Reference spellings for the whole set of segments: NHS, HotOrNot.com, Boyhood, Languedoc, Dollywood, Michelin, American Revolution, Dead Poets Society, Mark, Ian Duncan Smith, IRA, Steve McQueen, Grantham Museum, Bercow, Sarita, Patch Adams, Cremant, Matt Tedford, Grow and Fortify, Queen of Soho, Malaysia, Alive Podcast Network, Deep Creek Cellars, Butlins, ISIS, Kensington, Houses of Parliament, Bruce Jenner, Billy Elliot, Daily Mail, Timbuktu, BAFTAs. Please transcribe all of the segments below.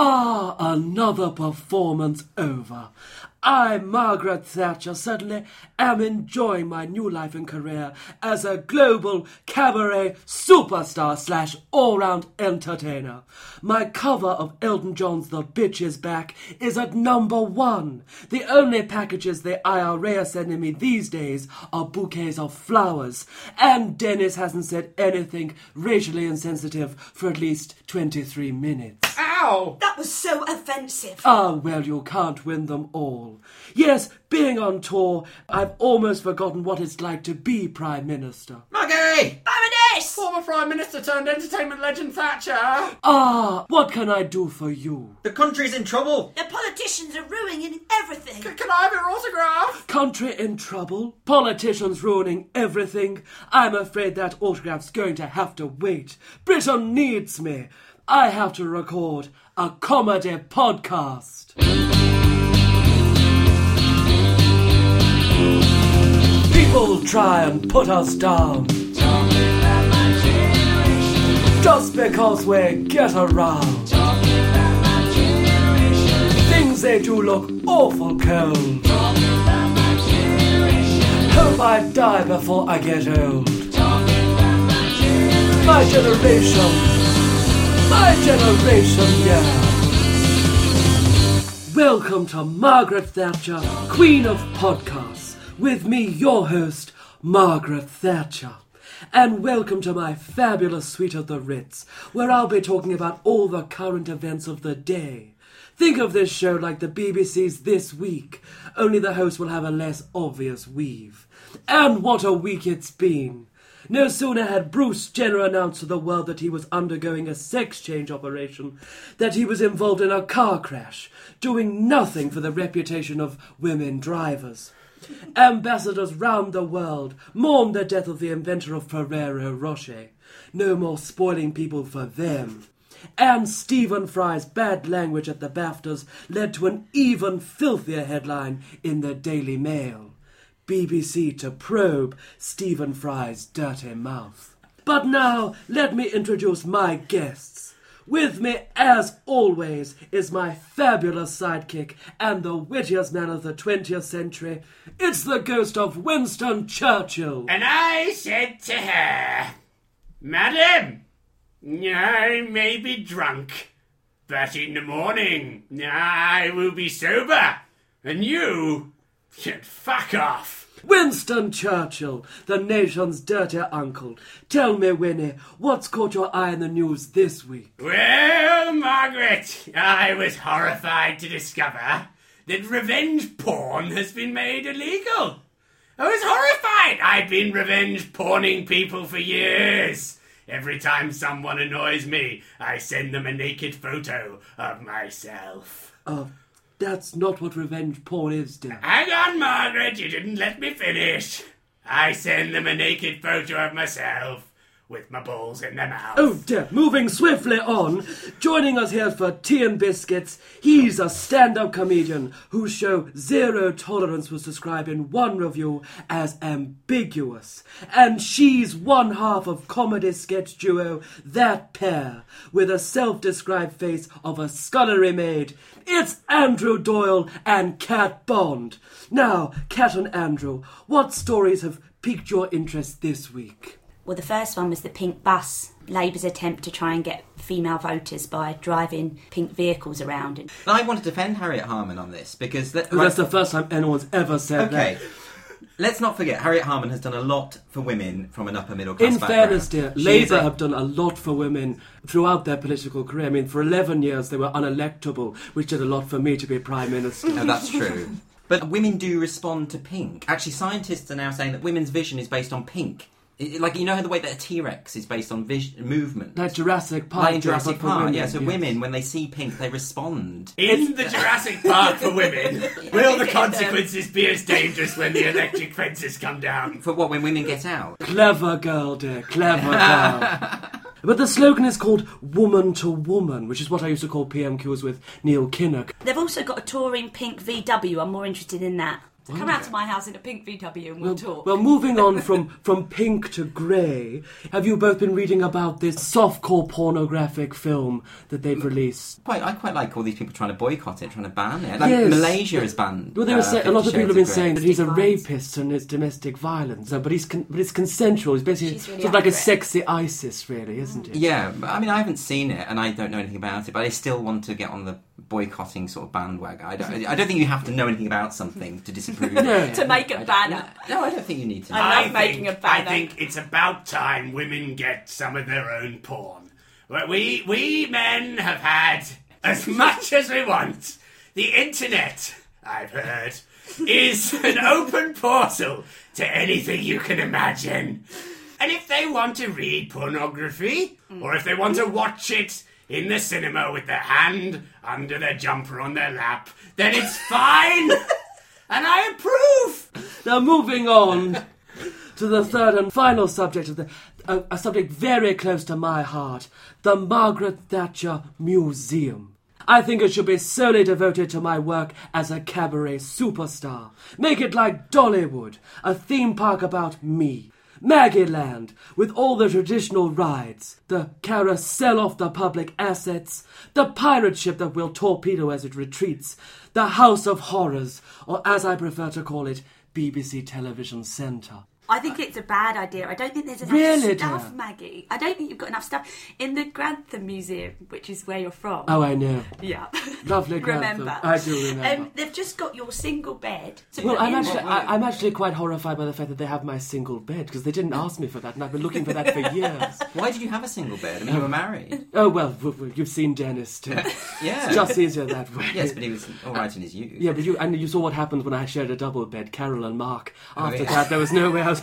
Ah, another performance over. I, Margaret Thatcher, certainly am enjoying my new life and career as a global cabaret superstar / all-round entertainer. My cover of Elton John's The Bitch Is Back is at #1. The only packages the IRA are sending me these days are bouquets of flowers, and Dennis hasn't said anything racially insensitive for at least 23 minutes. Ow! That was so offensive. Ah, well, you can't win them all. Yes, being on tour, I've almost forgotten what it's like to be Prime Minister. Maggie! Baroness! Former Prime Minister turned entertainment legend Thatcher. Ah, what can I do for you? The country's in trouble. The politicians are ruining everything. Can I have your autograph? Country in trouble? Politicians ruining everything? I'm afraid that autograph's going to have to wait. Britain needs me. I have to record a comedy podcast. People try and put us down just because we get around. Things they do look awful cold. Hope I die before I get old. My generation. My generation, yeah. Welcome to Margaret Thatcher, Queen of Podcasts. With me, your host, Margaret Thatcher. And welcome to my fabulous suite at the Ritz, where I'll be talking about all the current events of the day. Think of this show like the BBC's This Week, only the host will have a less obvious weave. And what a week it's been. No sooner had Bruce Jenner announced to the world that he was undergoing a sex change operation than he was involved in a car crash, doing nothing for the reputation of women drivers. Ambassadors round the world mourned the death of the inventor of Ferrero Rocher. No more spoiling people for them. And Stephen Fry's bad language at the BAFTAs led to an even filthier headline in the Daily Mail. BBC to probe Stephen Fry's dirty mouth. But now, let me introduce my guests. With me, as always, is my fabulous sidekick and the wittiest man of the 20th century. It's the ghost of Winston Churchill. And I said to her, Madam, I may be drunk, but in the morning I will be sober, and you should fuck off. Winston Churchill, the nation's dirty uncle. Tell me, Winnie, what's caught your eye in the news this week? Well, Margaret, I was horrified to discover that revenge porn has been made illegal. I was horrified. I've been revenge porning people for years. Every time someone annoys me, I send them a naked photo of myself. That's not what revenge porn is, dear. Hang on, Margaret, you didn't let me finish. I send them a naked photo of myself with my balls in their mouth. Oh, dear. Moving swiftly on, joining us here for Tea and Biscuits, he's a stand-up comedian whose show Zero Tolerance was described in one review as ambiguous. And she's one half of comedy sketch duo That Pair, with a self-described face of a scullery maid. It's Andrew Doyle and Cat Bond. Now, Cat and Andrew, what stories have piqued your interest this week? Well, the first one was the pink bus, Labour's attempt to try and get female voters by driving pink vehicles around. And I want to defend Harriet Harman on this, because that's the first time anyone's ever said that. Okay, let's not forget, Harriet Harman has done a lot for women from an upper middle class background. In fairness, dear, Labour have done a lot for women throughout their political career. I mean, for 11 years they were unelectable, which did a lot for me to be Prime Minister. No, that's true. But women do respond to pink. Actually, scientists are now saying that women's vision is based on pink. Like, you know how the way that a T-Rex is based on movement? Like Jurassic Park. Like Jurassic Park, women, yeah. So yes. Women, when they see pink, they respond. In the Jurassic Park for women, will the consequences be as dangerous when the electric fences come down? For what, when women get out? Clever girl, dear, clever girl. But the slogan is called Woman to Woman, which is what I used to call PMQs with Neil Kinnock. They've also got a touring pink VW. I'm more interested in that. So come out to my house in a pink VW and we'll talk. Well, moving on from pink to grey, have you both been reading about this softcore pornographic film that they've released? I quite like all these people trying to boycott it, trying to ban it. Like, yes. Malaysia is banned. Well, a lot of people have been saying that he's a rapist and it's domestic violence, but it's consensual. It's basically really sort of like a sexy ISIS, really, isn't it? Yeah, I mean, I haven't seen it and I don't know anything about it, but I still want to get on the boycotting sort of bandwagon. I don't think you have to know anything about something to disapprove it. To make a banner. No, I don't think you need to. I love making a banner. I think it's about time women get some of their own porn. We men have had as much as we want. The internet, I've heard, is an open portal to anything you can imagine. And if they want to read pornography, or if they want to watch it in the cinema with their hand under their jumper on their lap, then it's fine! And I approve! Now, moving on to the third and final subject of a subject very close to my heart, the Margaret Thatcher Museum. I think it should be solely devoted to my work as a cabaret superstar. Make it like Dollywood, a theme park about me. Maggie Land, with all the traditional rides, the carousel off the public assets, the pirate ship that will torpedo as it retreats, the House of Horrors, or as I prefer to call it, BBC Television Centre. I think it's a bad idea. I don't think there's enough stuff, Maggie. I don't think you've got enough stuff. In the Grantham Museum, which is where you're from. Oh, I know. Yeah. Lovely Grantham. Remember. I do remember. They've just got your single bed. So I'm actually quite horrified by the fact that they have my single bed, because they didn't ask me for that, and I've been looking for that for years. Why did you have a single bed? I mean, you were married. Oh, well, you've seen Dennis, too. Yeah. It's just easier that way. Yes, but he was all right in his youth. Yeah, but you saw what happened when I shared a double bed, Carol and Mark. After that, there was no way I was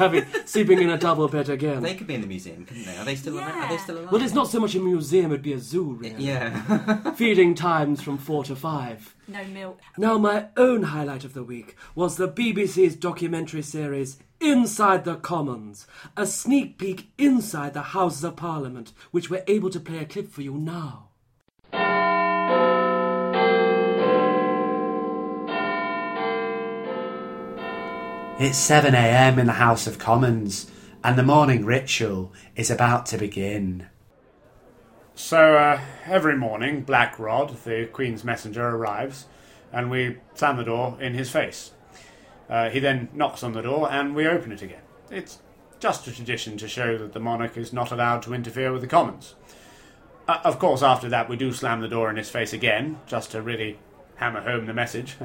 sleeping in a double bed again. They could be in the museum, couldn't they? Are they still alive? Well, it's not so much a museum, it'd be a zoo, really. Yeah. Feeding times from 4 to 5. No milk. Now, my own highlight of the week was the BBC's documentary series Inside the Commons, a sneak peek inside the Houses of Parliament, which we're able to play a clip for you now. It's 7 a.m. in the House of Commons, and the morning ritual is about to begin. So, every morning, Black Rod, the Queen's messenger, arrives, and we slam the door in his face. He then knocks on the door, and we open it again. It's just a tradition to show that the monarch is not allowed to interfere with the Commons. Of course, after that, we do slam the door in his face again, just to really hammer home the message.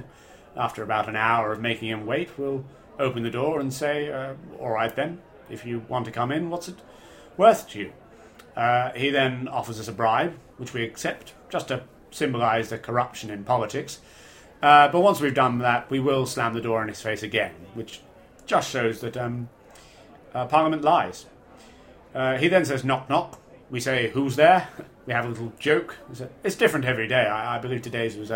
After about an hour of making him wait, we'll open the door and say, all right then, if you want to come in, what's it worth to you? He then offers us a bribe, which we accept, just to symbolise the corruption in politics. But once we've done that, we will slam the door in his face again, which just shows that Parliament lies. He then says, knock, knock. We say, who's there? We have a little joke. It's different every day. I believe today's was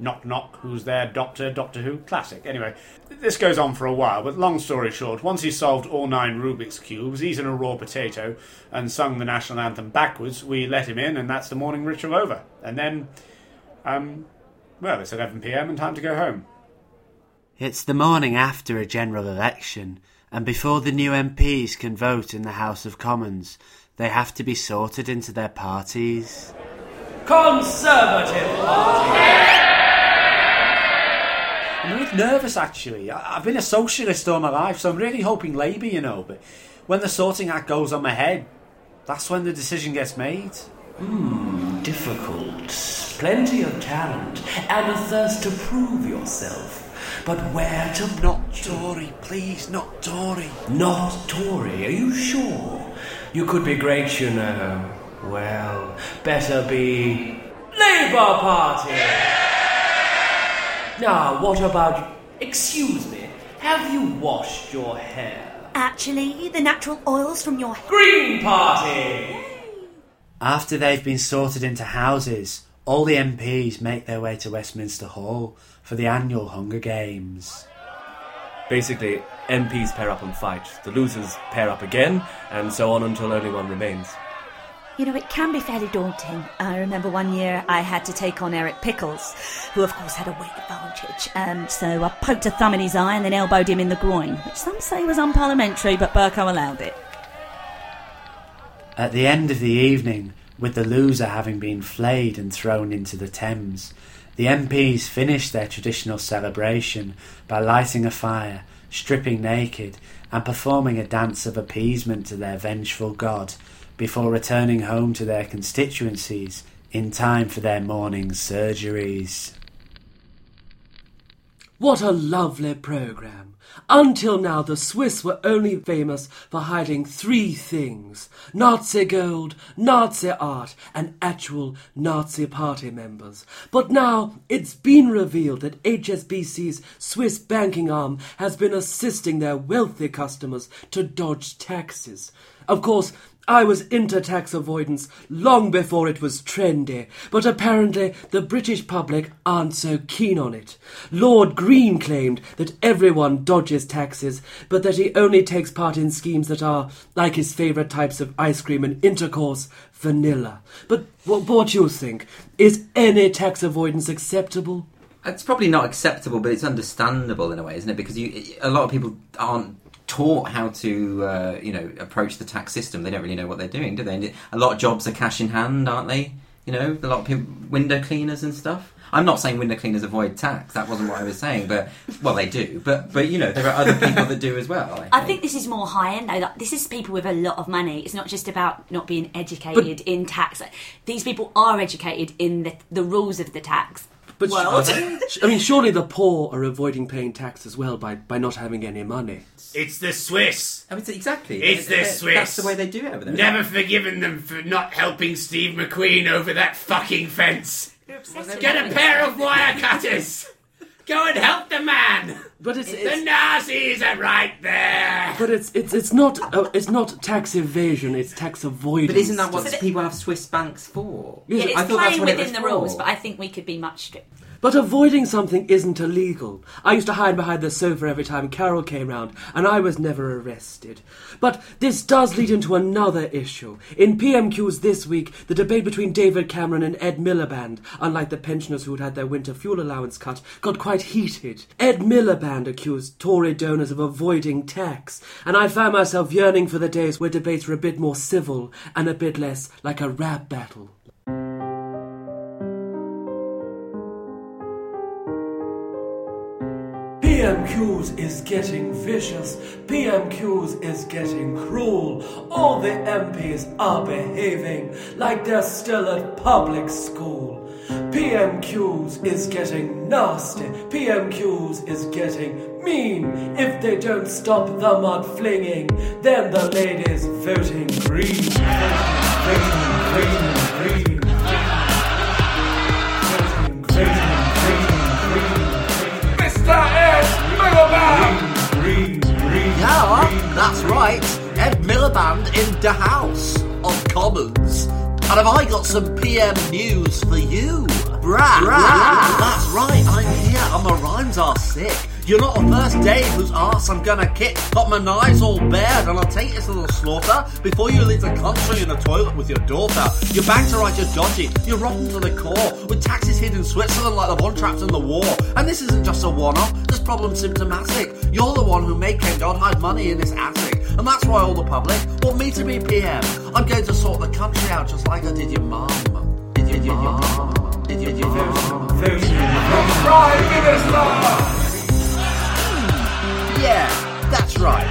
knock, knock, who's there, doctor, Doctor Who, classic. Anyway, this goes on for a while, but long story short, once he's solved all 9 Rubik's Cubes, eaten a raw potato, and sung the national anthem backwards, we let him in, and that's the morning ritual over. And then, it's 11 p.m. and time to go home. It's the morning after a general election, and before the new MPs can vote in the House of Commons, they have to be sorted into their parties. Conservative Party! Yeah! I'm really nervous, actually. I've been a socialist all my life, so I'm really hoping Labour, but when the sorting hat goes on my head, that's when the decision gets made. Difficult. Plenty of talent and a thirst to prove yourself. But where to... Not Tory, please, not Tory. Not Tory, are you sure? You could be great, Well, better be... Labour Party! Yeah! Now, what about... Excuse me, have you washed your hair? Actually, the natural oils from your... Green Party! After they've been sorted into houses, all the MPs make their way to Westminster Hall for the annual Hunger Games. Basically, MPs pair up and fight. The losers pair up again, and so on until only one remains. You know, it can be fairly daunting. I remember one year I had to take on Eric Pickles, who of course had a weight advantage. So I poked a thumb in his eye and then elbowed him in the groin, which some say was unparliamentary, but Bercow allowed it. At the end of the evening, with the loser having been flayed and thrown into the Thames, the MPs finished their traditional celebration by lighting a fire, stripping naked, and performing a dance of appeasement to their vengeful god, before returning home to their constituencies in time for their morning surgeries. What a lovely programme. Until now, the Swiss were only famous for hiding three things: Nazi gold, Nazi art, and actual Nazi party members. But now it's been revealed that HSBC's Swiss banking arm has been assisting their wealthy customers to dodge taxes. Of course, I was into tax avoidance long before it was trendy, but apparently the British public aren't so keen on it. Lord Green claimed that everyone dodges taxes, but that he only takes part in schemes that are, like his favourite types of ice cream and intercourse, vanilla. But what do you think? Is any tax avoidance acceptable? It's probably not acceptable, but it's understandable in a way, isn't it? Because a lot of people aren't taught how to, approach the tax system. They don't really know what they're doing, do they? A lot of jobs are cash in hand, aren't they? You know, a lot of people, window cleaners and stuff. I'm not saying window cleaners avoid tax. That wasn't what I was saying, but, well, they do. But you know, there are other people that do as well. I think this is more high-end, though. Like, this is people with a lot of money. It's not just about not being educated in tax. Like, these people are educated in the rules of the tax. But well, surely the poor are avoiding paying tax as well by not having any monny. It's the Swiss. I mean, exactly. It's the Swiss. That's the way they do it over there. Never forgiven them for not helping Steve McQueen over that fucking fence. Get a pair of wire cutters. Go and help the man. But the Nazis are right there. But it's not tax evasion. It's tax avoidance. But isn't that what people have Swiss banks for? Yeah, I thought that's what it was for. It's playing within the rules, but I think we could be much stricter. But avoiding something isn't illegal. I used to hide behind the sofa every time Carol came round, and I was never arrested. But this does lead into another issue. In PMQs this week, the debate between David Cameron and Ed Miliband, unlike the pensioners who'd had their winter fuel allowance cut, got quite heated. Ed Miliband accused Tory donors of avoiding tax, and I found myself yearning for the days where debates were a bit more civil and a bit less like a rap battle. PMQs is getting vicious, PMQs is getting cruel, all the MPs are behaving like they're still at public school. PMQs is getting nasty, PMQs is getting mean, if they don't stop the mud flinging, then the ladies voting green, voting green, green. Yeah, that's right. Ed Miliband in the House of Commons. And have I got some PM news for you? Brah. That's right, I'm here and my rhymes are sick. You're not the first Dave whose arse I'm gonna kick. Got my knives all bared and I'll take this little slaughter. Before you leave the country in the toilet with your daughter. Your banks are right, you're dodgy, you're rotten to the core. With taxes hid in Switzerland like the one trapped in the war. And this isn't just a one-off, this problem's symptomatic. You're the one who made Ken God hide money in his attic. And that's why all the public want me to be PM. I'm going to sort the country out just like I did your mum. Did your mum? Yeah, that's right.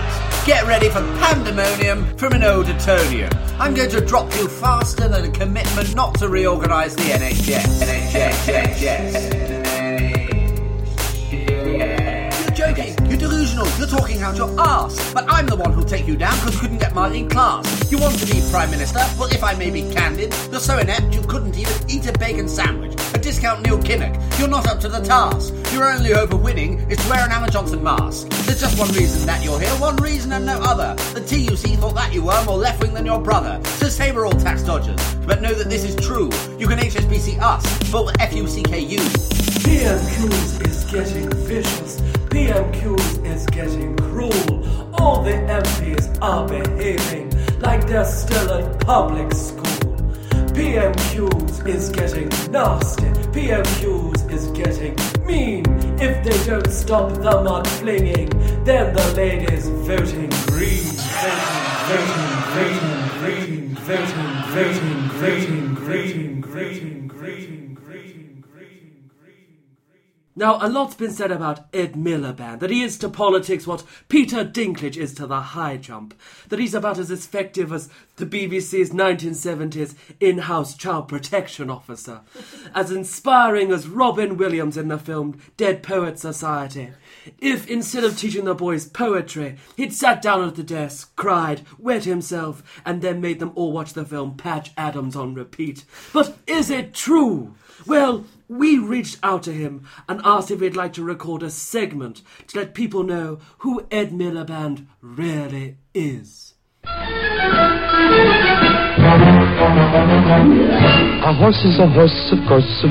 Get ready for pandemonium from an Odatonium. I'm going to drop you faster than a commitment not to reorganise the NHS. You're joking, you're delusional, you're talking out your arse. But I'm the one who'll take you down because you couldn't get mine in class. You want to be Prime Minister? Well, if I may be candid, you're so inept you couldn't even eat a bacon sandwich. A discount Neil Kinnock, you're not up to the task. Your only hope of winning is to wear an Emma Johnson mask. There's just one reason that you're here, one reason and no other. The TUC thought that you were more left-wing than your brother. So say we're all tax dodgers, but know that this is true. You can HSBC us, but F-U-C-K-U. PMQs is getting vicious, PMQs is getting cruel. All the MPs are behaving like they're still at public school. PMQs is getting nasty. PMQs is getting mean. If they don't stop the mud flinging, then the ladies voting green. Voting green. Voting green. Now, a lot's been said about Ed Miliband, that he is to politics what Peter Dinklage is to the high jump, that he's about as effective as the BBC's 1970s in-house child protection officer, as inspiring as Robin Williams in the film Dead Poets Society. If, instead of teaching the boys poetry, he'd sat down at the desk, cried, wet himself, and then made them all watch the film Patch Adams on repeat. But is it true? Well, we reached out to him and asked if he'd like to record a segment to let people know who Ed Miliband really is. A horse is a horse, of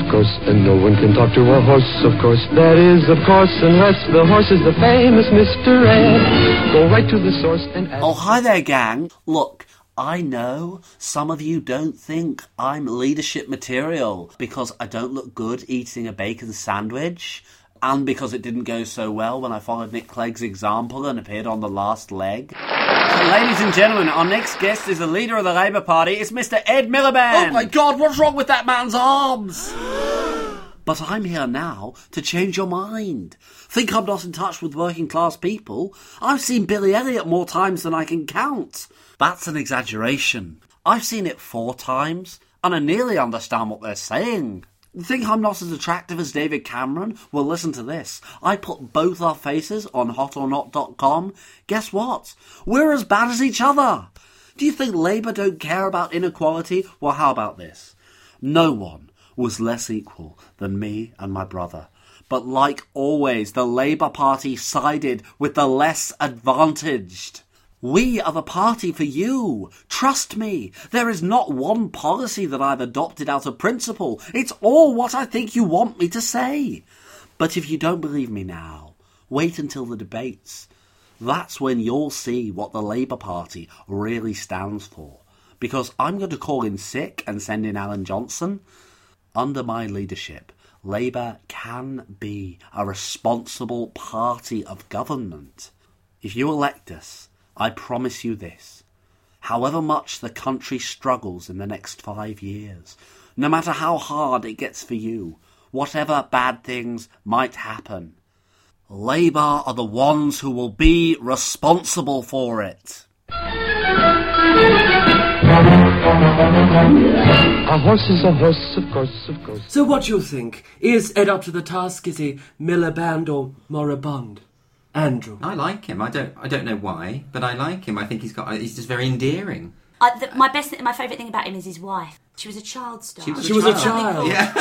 course, and no one can talk to a horse, of course. That is, of course, unless the horse is the famous Mr. Ed. Go right to the source and ask... Oh, hi there, gang. Look, I know some of you don't think I'm leadership material because I don't look good eating a bacon sandwich and because it didn't go so well when I followed Nick Clegg's example and appeared on the last leg. Ladies and gentlemen, our next guest is the leader of the Labour Party. It's Mr. Ed Miliband. Oh my God, what's wrong with that man's arms? But I'm here now to change your mind. Think I'm not in touch with working class people? I've seen Billy Elliot more times than I can count. That's an exaggeration. I've seen it 4 times, and I nearly understand what they're saying. Think I'm not as attractive as David Cameron? Well, listen to this. I put both our faces on hotornot.com. Guess what? We're as bad as each other. Do you think Labour don't care about inequality? Well, how about this? No one was less equal than me and my brother. But like always, the Labour Party sided with the less advantaged. We are the party for you. Trust me, there is not one policy that I've adopted out of principle. It's all what I think you want me to say. But if you don't believe me now, wait until the debates. That's when you'll see what the Labour Party really stands for. Because I'm going to call in sick and send in Alan Johnson. Under my leadership, Labour can be a responsible party of government. If you elect us, I promise you this. However much the country struggles in the next 5 years, no matter how hard it gets for you, whatever bad things might happen, Labour are the ones who will be responsible for it. A horse is a horse, of course, of course. So what do you think? Is Ed up to the task? Is he Miliband or moribund? Andrew. I like him. I don't know why, but I like him. I think he's just very endearing. My favourite thing about him is his wife. She was a child star. She was a child. Yeah.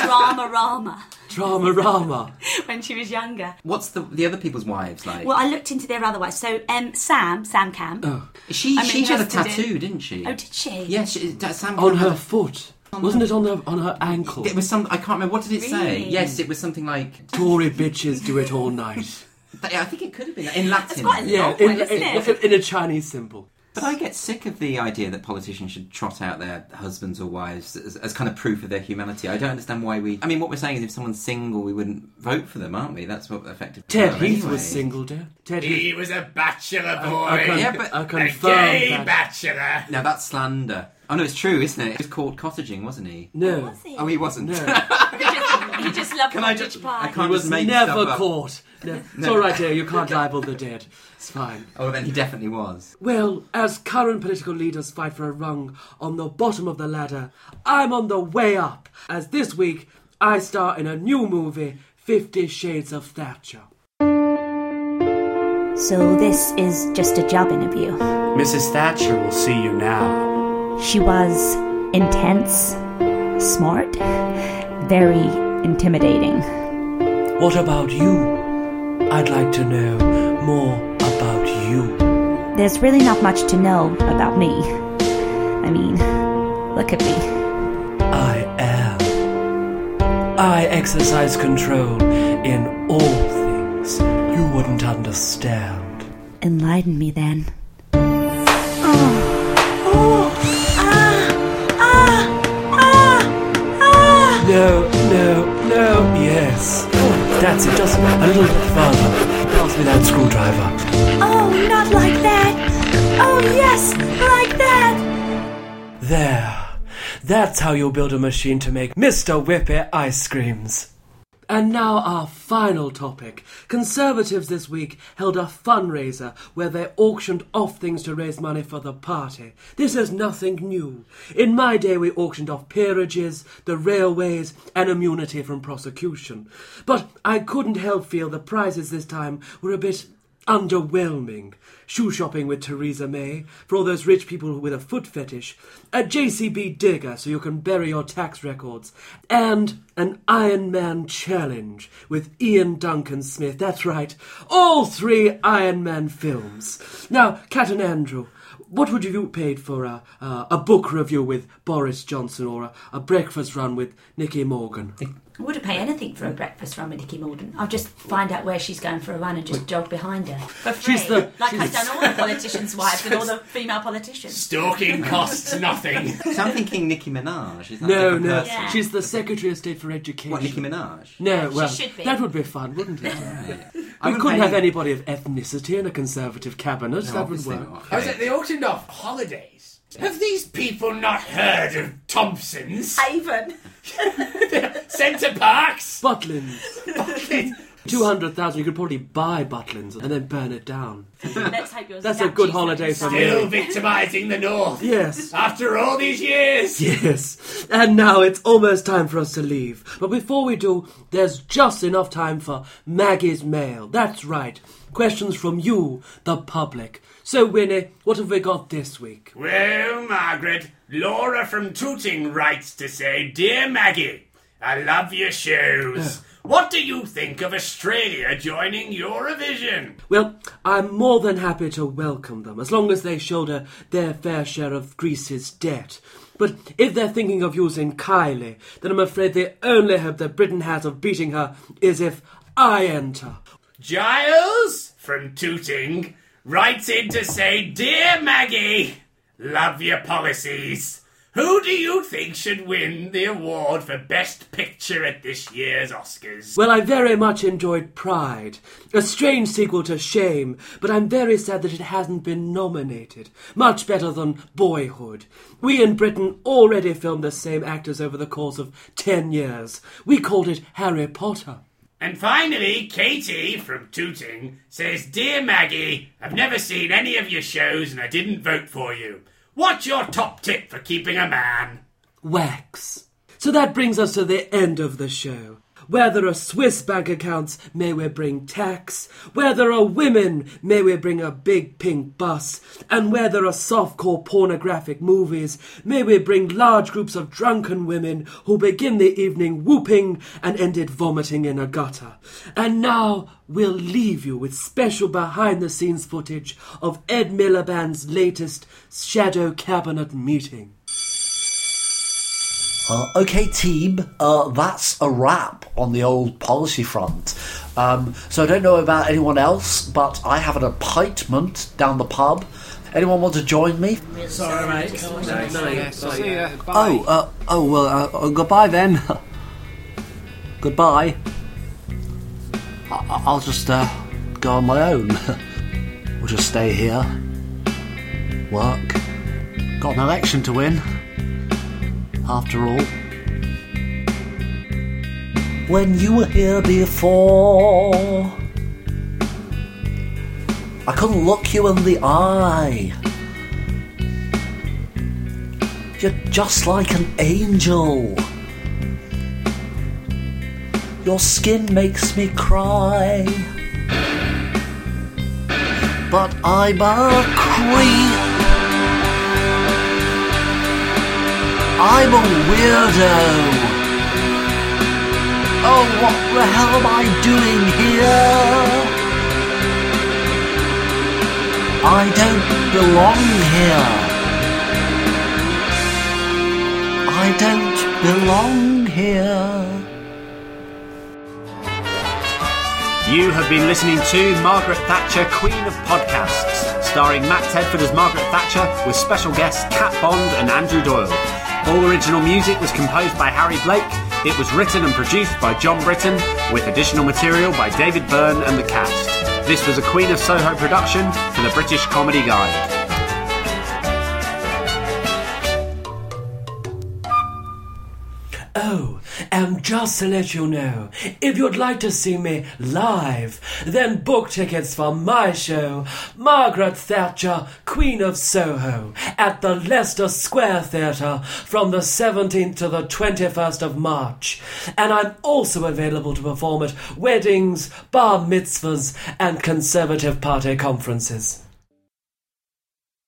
Dramarama. When she was younger. What's the other people's wives like? Well, I looked into their other wives. So Sam Cam. Oh. She had a tattoo, didn't she? Oh, did she? Yes. Yeah, Sam Cam on her foot. Wasn't it on her ankle? It was some. I can't remember. What did it say? Yes, it was something like Tory bitches do it all night. I think it could have been in Latin. That's quite a in a Chinese symbol. But I get sick of the idea that politicians should trot out their husbands or wives as kind of proof of their humanity. I don't understand why we... I mean, what we're saying is if someone's single, we wouldn't vote for them, aren't we? That's what affected... Ted Heath was single, dear. He was a bachelor boy. A gay bachelor. No, that's slander. Oh, no, it's true, isn't it? He was caught cottaging, wasn't he? No. Was he? Oh, he wasn't. No. He just loved cottage pie. He was never caught. No. It's all right, dear, you can't libel the dead. It's fine. Oh, then he definitely was. Well, as current political leaders fight for a rung on the bottom of the ladder, I'm on the way up, as this week I star in a new movie, 50 Shades of Thatcher. So this is just a job interview. Mrs. Thatcher will see you now. She was intense, smart, very intimidating. What about you? I'd like to know more about you. There's really not much to know about me. I mean, look at me. I am. I exercise control in all things. You wouldn't understand. Enlighten me then. Oh. Oh. Ah. Ah. Ah. No, yes. Oh, that's it, just a little bit further. Pass me that screwdriver. Oh, not like that. Oh, yes, like that. There. That's how you build a machine to make Mr. Whippy ice creams. And now our final topic. Conservatives this week held a fundraiser where they auctioned off things to raise money for the party. This is nothing new. In my day we auctioned off peerages, the railways and immunity from prosecution. But I couldn't help feel the prizes this time were a bit underwhelming. Shoe shopping with Theresa May, for all those rich people with a foot fetish, a JCB digger so you can bury your tax records, and an Iron Man challenge with Ian Duncan Smith. That's right, all three Iron Man films. Now, Cat and Andrew, what would you pay for a book review with Boris Johnson or a breakfast run with Nicky Morgan? I wouldn't pay anything for a breakfast run with Nicky Morgan. I'll just find out where she's going for a run and just jog behind her. For free. I've done all the politicians' wives and all the female politicians. Stalking costs nothing. So I'm thinking Nicki Minaj. Is that no. Yeah. She's the Secretary of State for Education. What, Nicki Minaj? No, well, she should be. That would be fun, wouldn't it? Yeah. We couldn't have anybody of ethnicity in a Conservative cabinet. No, that would work. I was at the auctioned off holidays. Have these people not heard of Thompson's? Avon. Centre Parks. Butlins. 200,000, you could probably buy Butlins and then burn it down. Let's hope yours. That's a good holiday for me. Still victimising the North. Yes. After all these years. Yes. And now it's almost time for us to leave. But before we do, there's just enough time for Maggie's Mail. That's right. Questions from you, the public. So, Winnie, what have we got this week? Well, Margaret, Laura from Tooting writes to say, Dear Maggie, I love your shows. What do you think of Australia joining Eurovision? Well, I'm more than happy to welcome them, as long as they shoulder their fair share of Greece's debt. But if they're thinking of using Kylie, then I'm afraid the only hope that Britain has of beating her is if I enter. Giles from Tooting writes in to say, Dear Maggie, love your policies. Who do you think should win the award for Best Picture at this year's Oscars? Well, I very much enjoyed Pride, a strange sequel to Shame, but I'm very sad that it hasn't been nominated. Much better than Boyhood. We in Britain already filmed the same actors over the course of 10 years. We called it Harry Potter. And finally, Katie from Tooting says, Dear Maggie, I've never seen any of your shows and I didn't vote for you. What's your top tip for keeping a man? Wax. So that brings us to the end of the show. Where there are Swiss bank accounts, may we bring tax. Where there are women, may we bring a big pink bus. And where there are softcore pornographic movies, may we bring large groups of drunken women who begin the evening whooping and end it vomiting in a gutter. And now we'll leave you with special behind-the-scenes footage of Ed Miliband's latest shadow cabinet meeting. OK, team, that's a wrap on the old policy front. So I don't know about anyone else, but I have an appointment down the pub. Anyone want to join me? Sorry, mate. No. See ya. Bye. Oh, well, goodbye then. Goodbye. I'll just go on my own. We'll just stay here. Work. Got an election to win. After all. When you were here before, I couldn't look you in the eye. You're just like an angel. Your skin makes me cry. But I'm a creep. I'm a weirdo. Oh, what the hell am I doing here? I don't belong here. I don't belong here. You have been listening to Margaret Thatcher, Queen of Podcasts, starring Matt Tedford as Margaret Thatcher, with special guests Cat Bond and Andrew Doyle. All original music was composed by Harry Blake It was written and produced by John Britton, with additional material by David Byrne and the cast. This was a Queen of Soho production for the British Comedy Guide. Oh, and just to let you know, if you'd like to see me live, then book tickets for my show, Margaret Thatcher, Queen of Soho, at the Leicester Square Theatre from the 17th to the 21st of March. And I'm also available to perform at weddings, bar mitzvahs, and Conservative Party conferences.